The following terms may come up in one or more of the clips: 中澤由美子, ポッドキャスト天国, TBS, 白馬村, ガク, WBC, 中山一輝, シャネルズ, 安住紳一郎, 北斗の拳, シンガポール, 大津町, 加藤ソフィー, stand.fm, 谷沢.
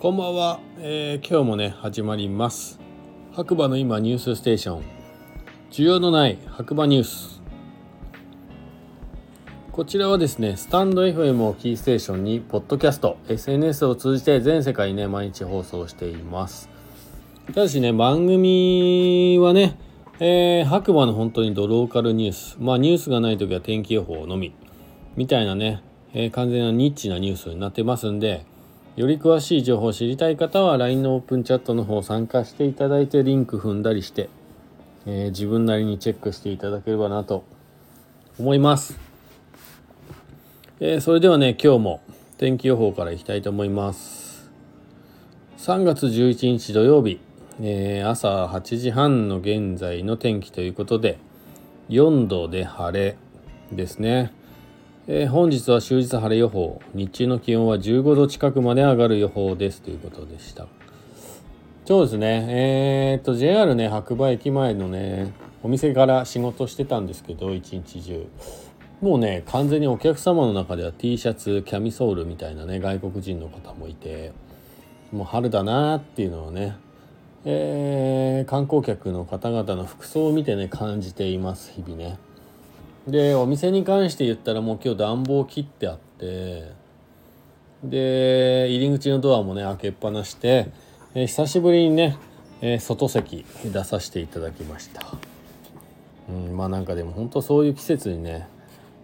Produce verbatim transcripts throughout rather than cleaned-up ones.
こんばんは、えー、今日もね始まります白馬の今ニュースステーション、需要のない白馬ニュース。こちらはですね、スタンド エフエム をキーステーションにポッドキャスト、 エスエヌエス を通じて全世界にね毎日放送しています。ただしね、番組はね、えー、白馬の本当にドローカルニュース、まあニュースがない時は天気予報のみみたいなね、えー、完全なニッチなニュースになってますんで、より詳しい情報を知りたい方は ライン のオープンチャットの方参加していただいて、リンク踏んだりして、えー、自分なりにチェックしていただければなと思います、えー、それではね、今日も天気予報からいきたいと思います。さんがつじゅういちにち土曜日、えー、朝はちじはんの現在の天気ということで、よんどで晴れですね。えー、本日は終日晴れ予報、日中の気温はじゅうごど近くまで上がる予報ですということでした。そうですね、えー、っと ジェイアール ね白馬駅前のねお店から仕事してたんですけど、一日中もうね完全にお客様の中では T シャツキャミソールみたいなね外国人の方もいて、もう春だなっていうのをね、えー、観光客の方々の服装を見てね感じています日々ね。でお店に関して言ったら、もう今日暖房切ってあって、で入り口のドアもね開けっぱなして、えー、久しぶりにね、えー、外席出させていただきました。うん、まあなんかでも本当そういう季節に、ね、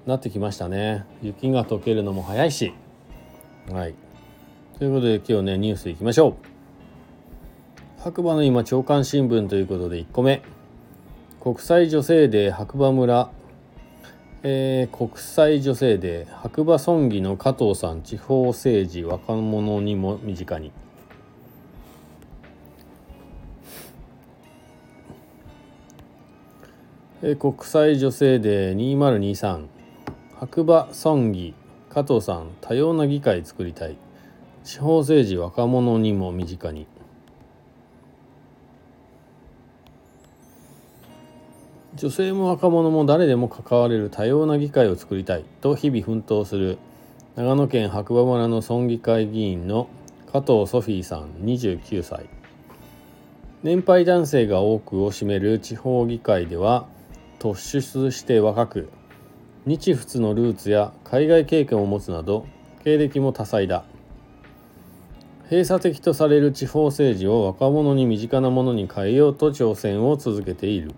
なってきましたね。雪が溶けるのも早いし、はい、ということで今日ねニュースいきましょう。白馬の今朝刊新聞ということで、いっこめ、国際女性デー白馬村、えー、国際女性デー、白馬村議の加藤さん、地方政治若者にも身近に。えー、国際女性デーにせんにじゅうさん、白馬村議加藤さん、多様な議会作りたい、地方政治若者にも身近に。女性も若者も誰でも関われる多様な議会を作りたいと日々奮闘する長野県白馬村の村議会議員の加藤ソフィーさんにじゅうきゅうさい。年配男性が多くを占める地方議会では突出して若く、日仏のルーツや海外経験を持つなど経歴も多彩だ。閉鎖的とされる地方政治を若者に身近なものに変えようと挑戦を続けている。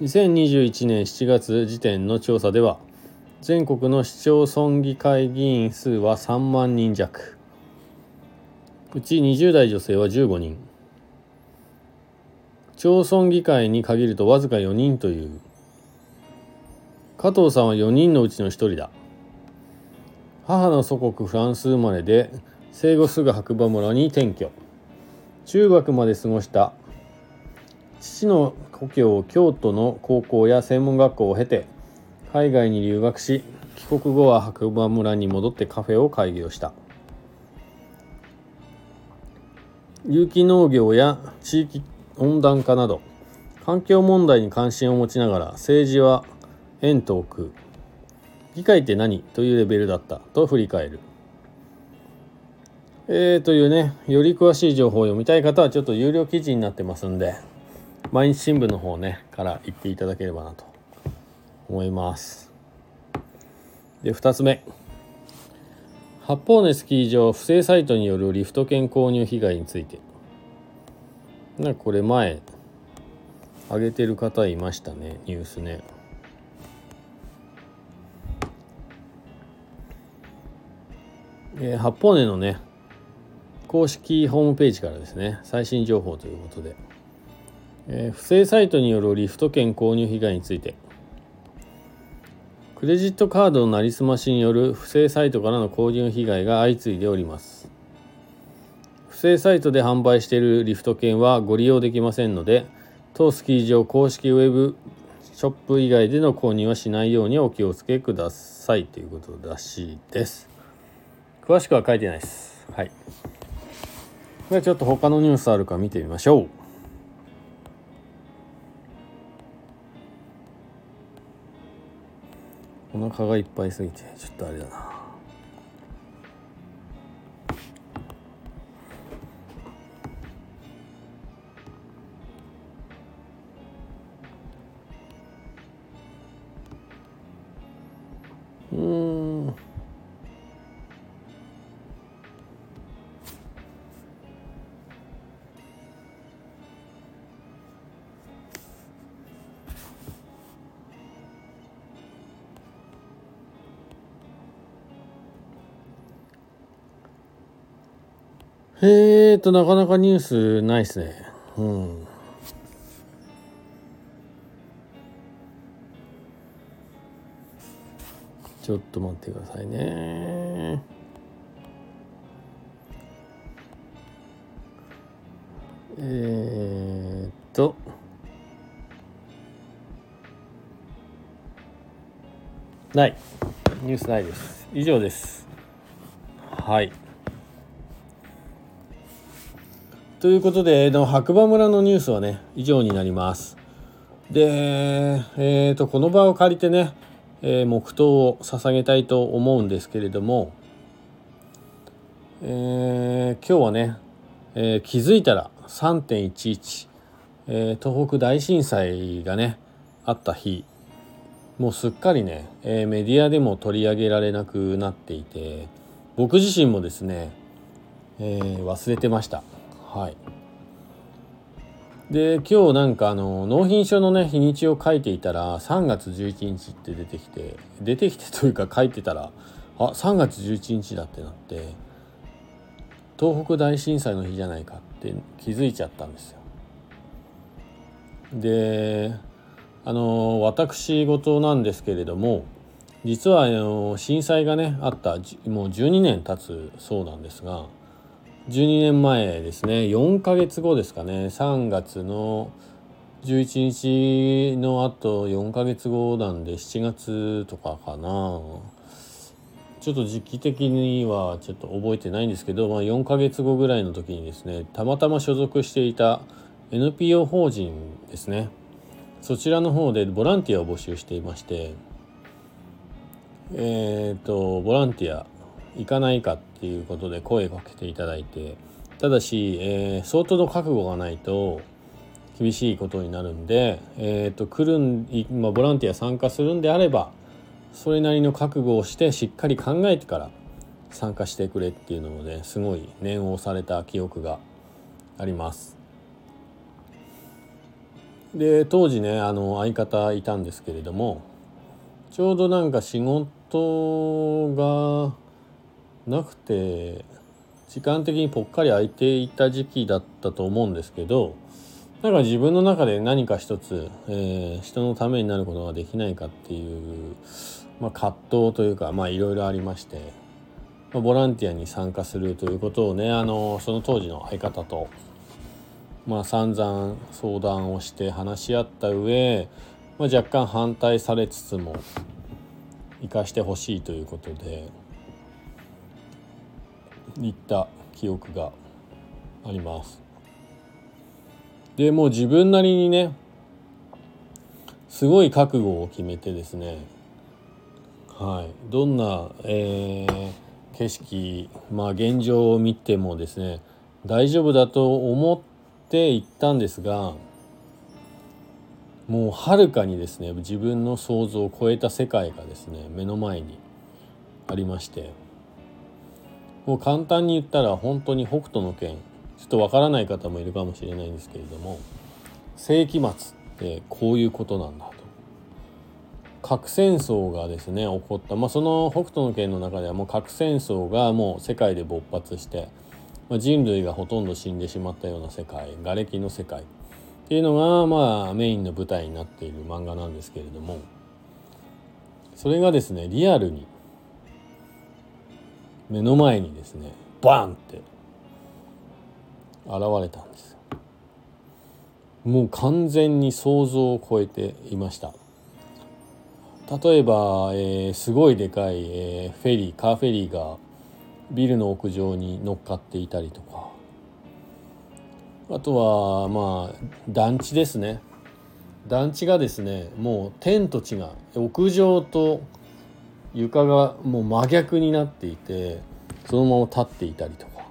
にせんにじゅういちねんしちがつ時点の調査では、全国の市町村議会議員数はさんまんにん弱、うちにじゅうだい女性はじゅうごにん、町村議会に限るとわずかよにんという。加藤さんはよにんのうちのひとりだ。母の祖国フランス生まれで、生後すぐ白馬村に転居、中学まで過ごした。父の故郷京都の高校や専門学校を経て海外に留学し、帰国後は白馬村に戻ってカフェを開業した。有機農業や地域温暖化など環境問題に関心を持ちながら、政治は縁遠く、議会って何というレベルだったと振り返る、えー、というね。より詳しい情報を読みたい方はちょっと有料記事になってますんで、毎日新聞の方ねから行っていただければなと思います。でふたつめ、八方根スキー場不正サイトによるリフト券購入被害について。なんかこれ前上げてる方いましたね、ニュースね。えー、八方根のね公式ホームページからですね最新情報ということで、えー、不正サイトによるリフト券購入被害について。クレジットカードのなりすましによる不正サイトからの購入被害が相次いでおります。不正サイトで販売しているリフト券はご利用できませんので、当スキー場公式ウェブショップ以外での購入はしないようにお気をつけくださいということらしいです。詳しくは書いてないです。はい、ではちょっと他のニュースあるか見てみましょう。お腹がいっぱいすぎてちょっとあれだな。うーん。えーと、なかなかニュースないですね。うん。ちょっと待ってくださいね。えーっと。ない。ニュースないです。以上です。はい。ということで、白馬村のニュースはね、以上になります。で、えーと、この場を借りてね、えー、黙祷を捧げたいと思うんですけれども、えー、今日はね、えー、気づいたら さんてんいちいち、えー、東北大震災がねあった日、もうすっかりね、えー、メディアでも取り上げられなくなっていて、僕自身もですね、えー、忘れてました。はい。で、今日なんかあの納品書のね日にちを書いていたらさんがつじゅういちにちって出てきて出てきてというか書いてたらあさんがつじゅういちにちだってなって、東北大震災の日じゃないかって気づいちゃったんですよ。で、あの私事なんですけれども、実はあの震災がねあったもうじゅうにねん経つそうなんですが、じゅうにねんまえですね、よんかげつごですかね、さんがつのじゅういちにちのあとよんかげつごなんでしちがつとかかな、ちょっと時期的にはちょっと覚えてないんですけど、まあ、よんかげつごぐらいの時にですね、たまたま所属していた エヌピーオー 法人ですね、そちらの方でボランティアを募集していまして、えっとボランティア行かないかっていうことで声をかけていただいて、ただし、えー、相当の覚悟がないと厳しいことになるんで、えー、と来るん、まあ、ボランティア参加するんであればそれなりの覚悟をしてしっかり考えてから参加してくれっていうのをね、すごい念を押された記憶があります。で、当時ねあの相方いたんですけれども、ちょうどなんか仕事がなくて時間的にぽっかり空いていた時期だったと思うんですけど、なんか自分の中で何か一つ、えー、人のためになることができないかっていう、まあ、葛藤というか、まあいろいろありまして、まあ、ボランティアに参加するということをね、あのその当時の相方と、まあ、散々相談をして話し合った上、まあ、若干反対されつつも行かしてほしいということで行った記憶があります。で、もう自分なりにね、すごい覚悟を決めてですね、はい、どんな、えー、景色、まあ現状を見てもですね、大丈夫だと思って行ったんですが、もうはるかにですね、自分の想像を超えた世界がですね、目の前にありまして。もう簡単に言ったら本当に北斗の拳、ちょっとわからない方もいるかもしれないんですけれども、世紀末ってこういうことなんだと。核戦争がですね起こった、まあ、その北斗の拳の中ではもう核戦争がもう世界で勃発して、まあ、人類がほとんど死んでしまったような世界、瓦礫の世界っていうのがまあメインの舞台になっている漫画なんですけれども、それがですねリアルに目の前にですねバンって現れたんです。もう完全に想像を超えていました。例えば、えー、すごいでかい、えー、フェリーカーフェリーがビルの屋上に乗っかっていたりとか、あとはまあ団地ですね、団地がですねもう天と地が、屋上と床がもう真逆になっていて、そのまま立っていたりとか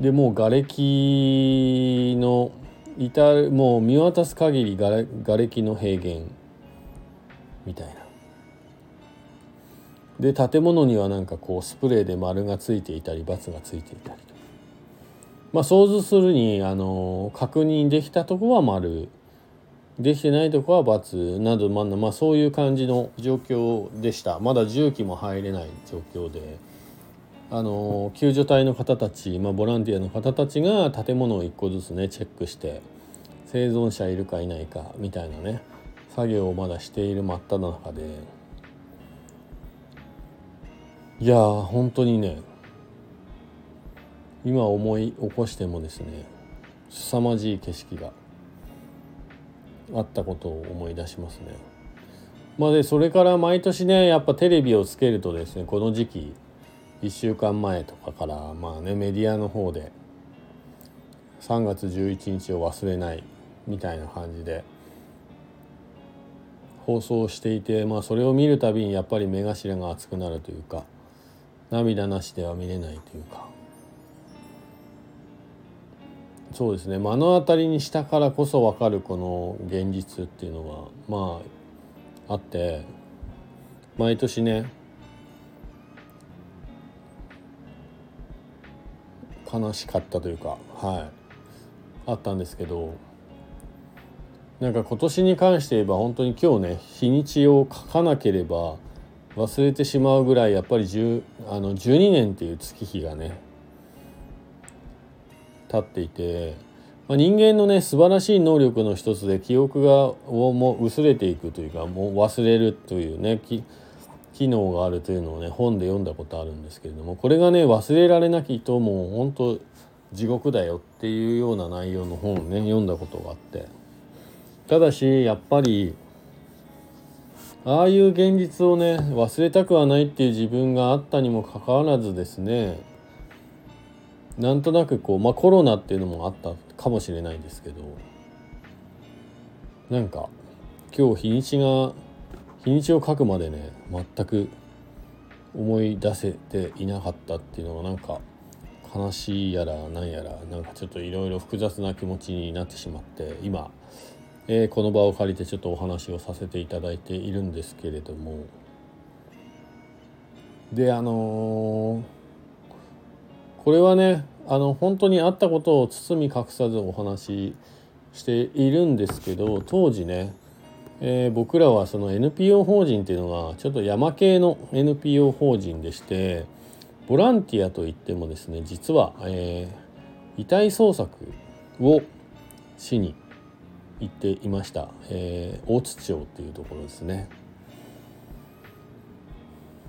で、もう瓦礫の至る、もう見渡す限りがれ瓦礫の平原みたいな、で建物にはなんかこうスプレーで丸がついていたり×がついていたりと、まあ、想像するにあの確認できたとこは丸、できてないとこは×など、まあまあ、そういう感じの状況でした。まだ重機も入れない状況で、あの救助隊の方たち、まあ、ボランティアの方たちが建物を一個ずつねチェックして、生存者いるかいないかみたいなね作業をまだしている真っ只中で、いやー本当にね今思い起こしてもですね凄まじい景色があったことを思い出しますね。まあ、でそれから毎年ねやっぱテレビをつけるとですね、この時期いっしゅうかんまえとかからまあねメディアの方でさんがつじゅういちにちを忘れないみたいな感じで放送していて、まあそれを見るたびにやっぱり目頭が熱くなるというか、涙なしでは見れないというか、そうですね、目の当たりにしたからこそ分かるこの現実っていうのはまああって、毎年ね悲しかったというか、はい、あったんですけど、なんか今年に関して言えば本当に今日ね日にちを書かなければ忘れてしまうぐらい、やっぱり10あのじゅうにねんっていう月日がね経っていて、まあ、人間のね素晴らしい能力の一つで記憶がをも薄れていくというか、もう忘れるというね機能があるというのをね本で読んだことあるんですけれども、これがね忘れられなきともう本当地獄だよっていうような内容の本をね読んだことがあって、ただしやっぱりああいう現実をね忘れたくはないっていう自分があったにもかかわらずですね、なんとなくこうまあコロナっていうのもあったかもしれないんですけど、なんか今日日にちが日にちを書くまでね全く思い出せていなかったっていうのは、なんか悲しいやらなんやら、なんかちょっといろいろ複雑な気持ちになってしまって、今、えー、この場を借りてちょっとお話をさせていただいているんですけれども、であのー、これはねあの本当にあったことを包み隠さずお話ししているんですけど、当時ねえー、僕らはその エヌピーオー 法人っていうのがちょっと山系の エヌピーオー 法人でして、ボランティアといってもですね実は、えー、遺体捜索をしに行っていました、えー、大津町っていうところですね。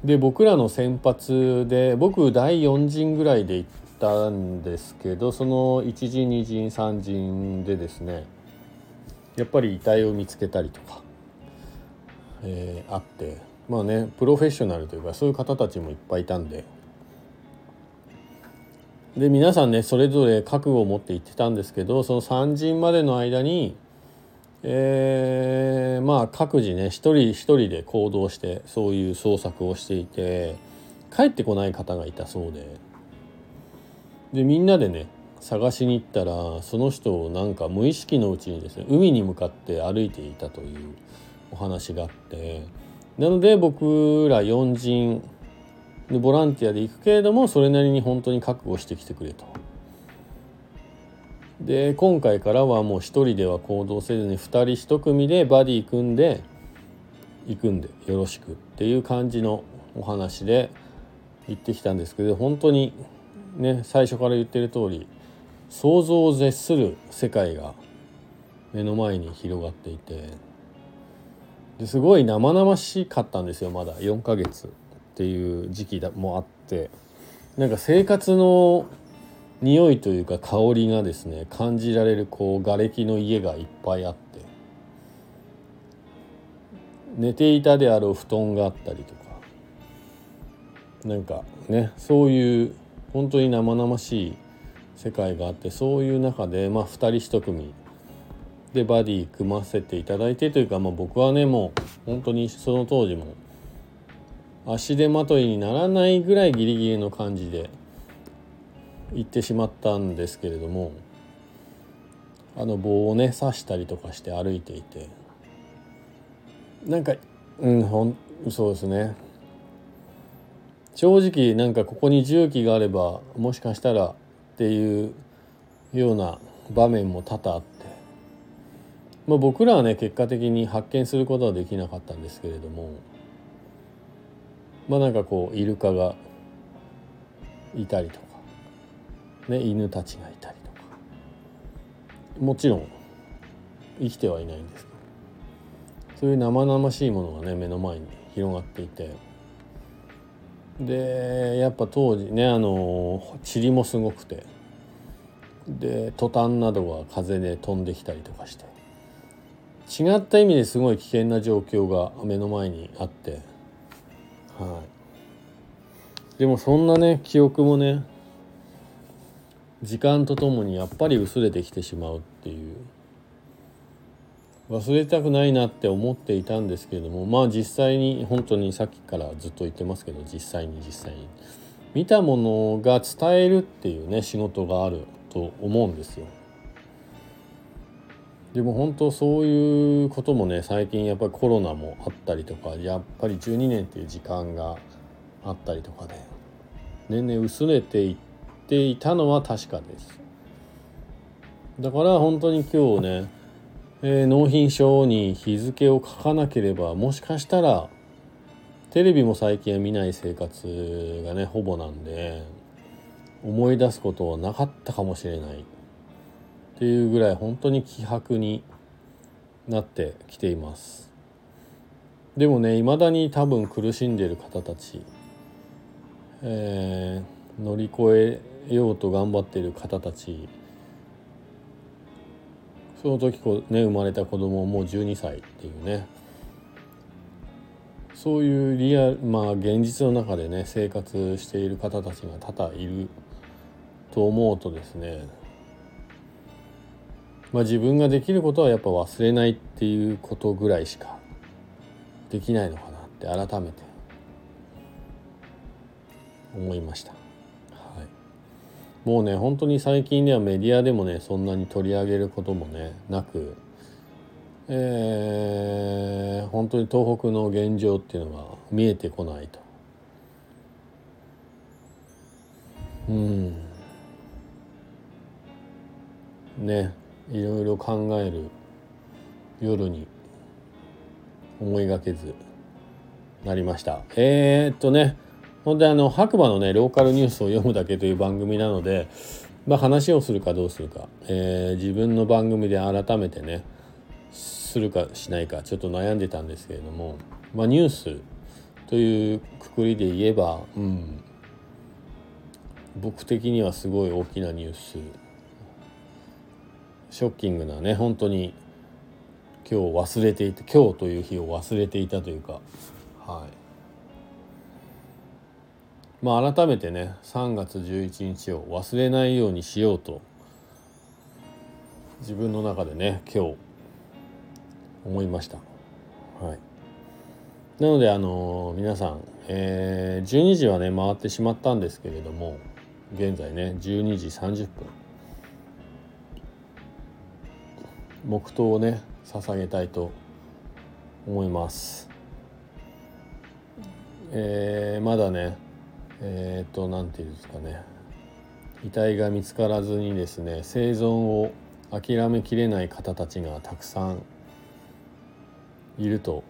で僕らの先発で僕だいよん陣ぐらいで行ったんですけど、そのいち陣に陣さん陣でですねやっぱり遺体を見つけたりとか、えー、あってまあねプロフェッショナルというかそういう方たちもいっぱいいたんで、で皆さんねそれぞれ覚悟を持って行ってたんですけど、そのさん陣までの間に、えー、まあ各自ね一人一人で行動してそういう捜索をしていて、帰ってこない方がいたそうで、でみんなでね探しに行ったらその人をなんか無意識のうちにですね海に向かって歩いていたというお話があって、なので僕らよん陣でボランティアで行くけれども、それなりに本当に覚悟してきてくれと。で今回からはもう一人では行動せずにふたりひと組でバディ組んで行くんでよろしくっていう感じのお話で行ってきたんですけど、本当にね最初から言ってる通り想像を絶する世界が目の前に広がっていて、ですごい生々しかったんですよ。まだよんかげつっていう時期もあって、なんか生活の匂いというか香りがですね感じられる、こう瓦礫の家がいっぱいあって、寝ていたであろう布団があったりとか、なんかねそういう本当に生々しい世界があって、そういう中でまあふたりひと組でバディ組ませていただいてというか、まあ僕はねもう本当にその当時も足手まといにならないぐらいギリギリの感じで行ってしまったんですけれども、あの棒をね刺したりとかして歩いていて、なんかうんほんそうですね正直なんかここに重機があればもしかしたらっていうような場面も多々あって、まあ、僕らはね結果的に発見することはできなかったんですけれども、まあなんかこうイルカがいたりとかね、犬たちがいたりとか、もちろん生きてはいないんですけど、そういう生々しいものがね目の前に広がっていて、でやっぱ当時ねあの塵もすごくて、でトタンなどが風で飛んできたりとかして、違った意味ですごい危険な状況が目の前にあって、はい、でもそんなね記憶もね時間とともにやっぱり薄れてきてしまうっていう、忘れたくないなって思っていたんですけれども、まあ実際に本当にさっきからずっと言ってますけど、実際に実際に見たものが伝えるっていうね仕事があると思うんですよ。でも本当そういうこともね最近やっぱりコロナもあったりとか、やっぱりじゅうにねんっていう時間があったりとかで年々薄れていっていたのは確かです。だから本当に今日ね、えー、納品書に日付を書かなければもしかしたらテレビも最近は見ない生活がねほぼなんで思い出すことはなかったかもしれないっていうぐらい本当に希薄になってきています。でもね未だに多分苦しんでいる方たち、えー、乗り越えようと頑張っている方たち、その時こうね生まれた子供もうじゅうにさいっていうね、そういうリアル、まあ現実の中でね生活している方たちが多々いると思うとですね、まあ自分ができることはやっぱ忘れないっていうことぐらいしかできないのかなって改めて思いました。もうね本当に最近ではメディアでもねそんなに取り上げることもねなく、えー、本当に東北の現状っていうのが見えてこないと、うんねいろいろ考える夜に思いがけずなりました。えー、っとねほんであの白馬のねローカルニュースを読むだけという番組なので、まあ、話をするかどうするか、えー、自分の番組で改めてねするかしないかちょっと悩んでたんですけれども、まあ、ニュースという括りで言えば、うん、僕的にはすごい大きなニュース、ショッキングなね本当に今日忘れていた今日という日を忘れていたというか、はいまあ、改めてねさんがつじゅういちにちを忘れないようにしようと自分の中でね今日思いました、はい、なのであのー、皆さん、えー、じゅうにじはね回ってしまったんですけれども、現在ねじゅうにじさんじゅっぷん、黙祷をね捧げたいと思います、えー、まだねえーと、なんていうんですかね、遺体が見つからずにですね生存を諦めきれない方たちがたくさんいると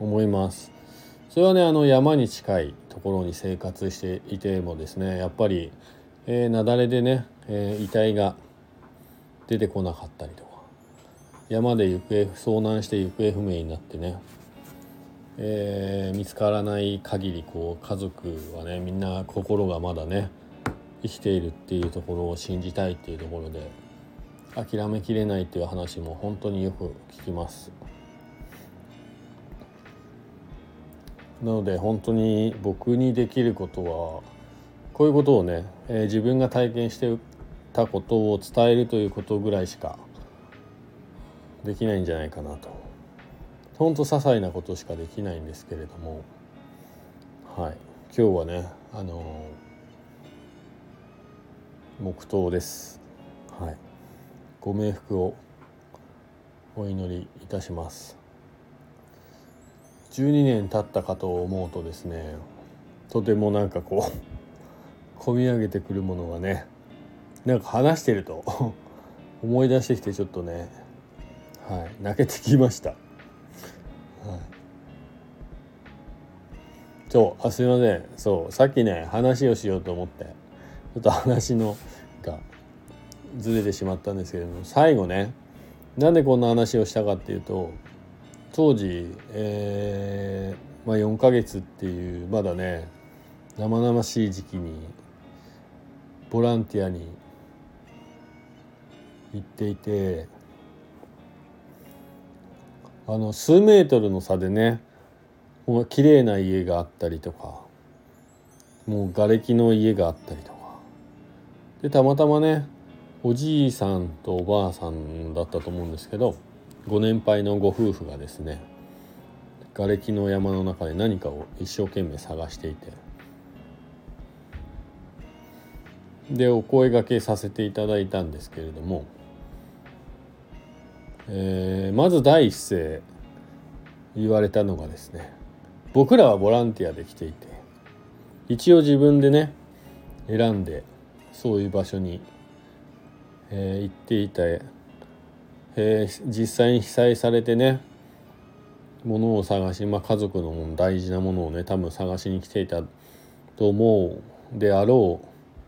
思います。それはねあの山に近いところに生活していてもですね、やっぱり、えー、雪崩でね、えー、遺体が出てこなかったりとか、山で行方遭難して行方不明になってねえー、見つからない限りこう家族はねみんな心がまだね生きているっていうところを信じたいっていうところで諦めきれないっていう話も本当によく聞きます。なので本当に僕にできることはこういうことをね、えー、自分が体験してたことを伝えるということぐらいしかできないんじゃないかなと、ほんと些細なことしかできないんですけれども、はい、今日はね、あのー、黙祷です、はい、ご冥福をお祈りいたします。じゅうにねん経ったかと思うとですね、とてもなんかこう込み上げてくるものがね、なんか話してると思い出してきて、ちょっとね、はい、泣けてきました、はい。そう、あ、すいません。そう、さっきね話をしようと思ってちょっと話のがずれてしまったんですけれども、最後ね、なんでこんな話をしたかっていうと、当時、えーまあ、よんかげつっていうまだね生々しい時期にボランティアに行っていて、あの数メートルの差でね、もう綺麗な家があったりとか、もう瓦礫の家があったりとかで、たまたまねおじいさんとおばあさんだったと思うんですけど、ご年配のご夫婦がですね、瓦礫の山の中で何かを一生懸命探していて、でお声掛けさせていただいたんですけれども、えー、まず第一声言われたのがですね、僕らはボランティアで来ていて、一応自分でね選んでそういう場所にえー、行っていた、えー、実際に被災されてね、物を探し、まあ、家族のもの、大事なものをね多分探しに来ていたと思うであろう、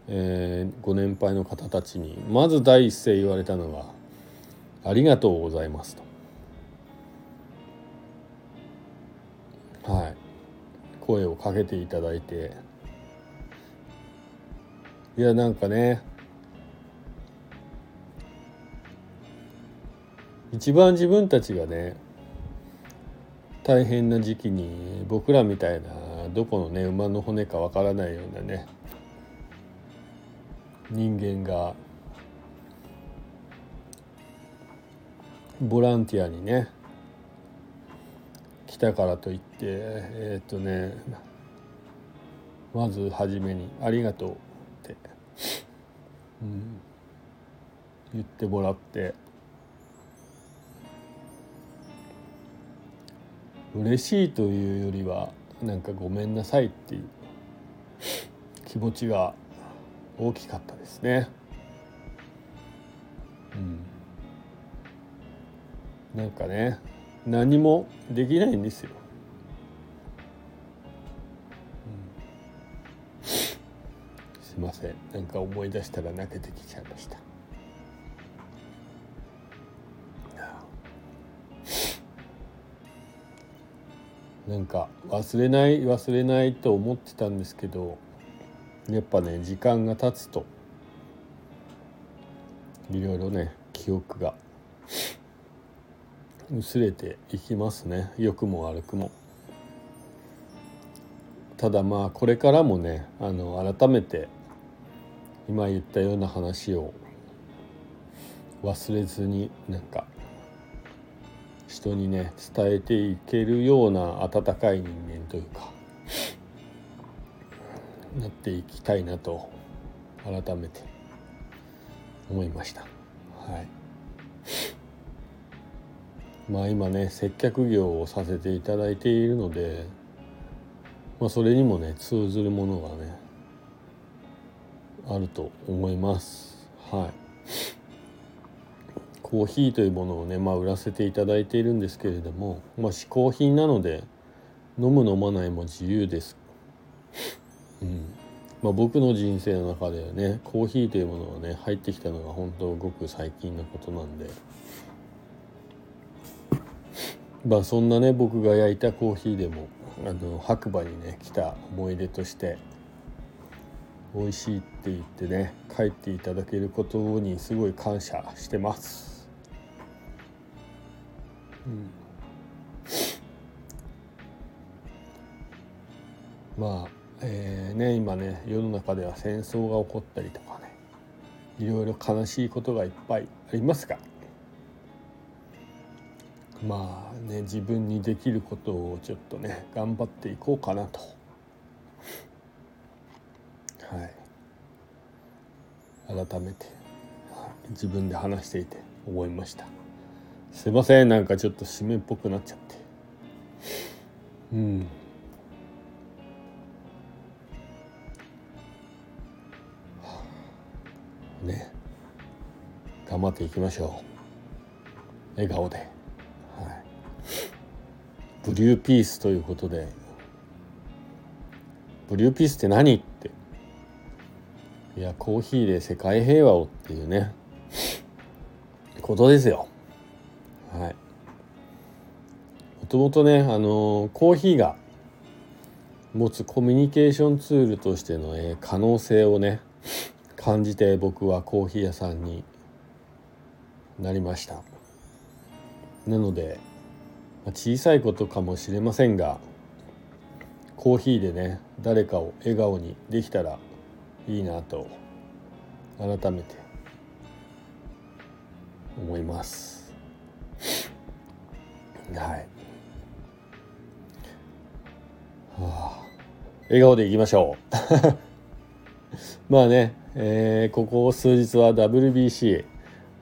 えー、ご年配の方たちにまず第一声言われたのが、ありがとうございますと、はい、声をかけていただいて、いやなんかね、一番自分たちがね大変な時期に、僕らみたいなどこのね馬の骨かわからないようなね人間がボランティアにね来たからといって、えー、っとねまず初めにありがとうって、うん、言ってもらって、嬉しいというよりはなんかごめんなさいっていう気持ちが大きかったですね、うん、なんかね何もできないんですよ、うん、すいません、なんか思い出したら泣けてきちゃいました。なんか忘れない忘れないと思ってたんですけど、やっぱね時間が経つといろいろね記憶が薄れていきますね、良くも悪くも。ただまあこれからもね、あの改めて今言ったような話を忘れずに、なんか人にね伝えていけるような温かい人間というかなっていきたいなと改めて思いました、はい。まあ今ね接客業をさせていただいているので、まあ、それにもね通ずるものがねあると思います、はい。コーヒーというものをね、まあ、売らせていただいているんですけれども、まあ、嗜好品なので飲む飲まないも自由です、うんまあ、僕の人生の中ではねコーヒーというものがね入ってきたのが本当ごく最近のことなんで、まあ、そんなね僕が焼いたコーヒーでもあの白馬にね来た思い出として美味しいって言ってね帰っていただけることにすごい感謝してます。うん、まあ、えー、ね今ね世の中では戦争が起こったりとかね、いろいろ悲しいことがいっぱいありますが、まあね自分にできることをちょっとね頑張っていこうかなと、はい、改めて自分で話していて思いました。すいません、なんかちょっと締めっぽくなっちゃって、うん頑張っていきましょう。笑顔で、はい、ブリューピースということで、ブリューピースって何って、いやコーヒーで世界平和をっていうねことですよ。はい、もともとね、あのー、コーヒーが持つコミュニケーションツールとしての、えー、可能性をね感じて、僕はコーヒー屋さんになりました。なので小さいことかもしれませんが、コーヒーでね誰かを笑顔にできたらいいなと改めて思います。はい、はあ、笑顔でいきましょうまあね、えー、ここ数日は ダブリュービーシー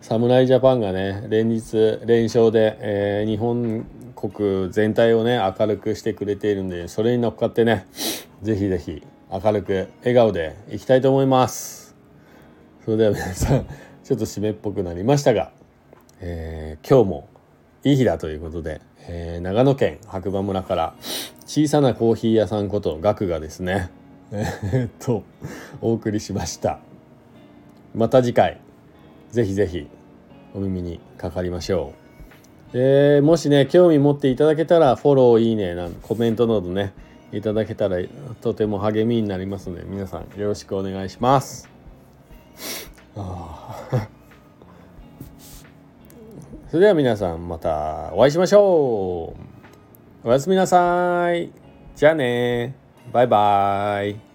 侍ジャパンがね連日連勝で、えー、日本国全体をね明るくしてくれているので、それに乗っかってねぜひぜひ明るく笑顔でいきたいと思います。それでは皆さんちょっと締めっぽくなりましたが、えー、今日もいい日だということで、えー、長野県白馬村から小さなコーヒー屋さんことガクがですね、えー、っとお送りしました。また次回ぜひぜひお耳にかかりましょう。えー、もしね興味持っていただけたらフォロー、いいね、なんコメントなどねいただけたらとても励みになりますので、皆さんよろしくお願いします。ああそれでは皆さんまたお会いしましょう。おやすみなさい。じゃあね。バイバイ。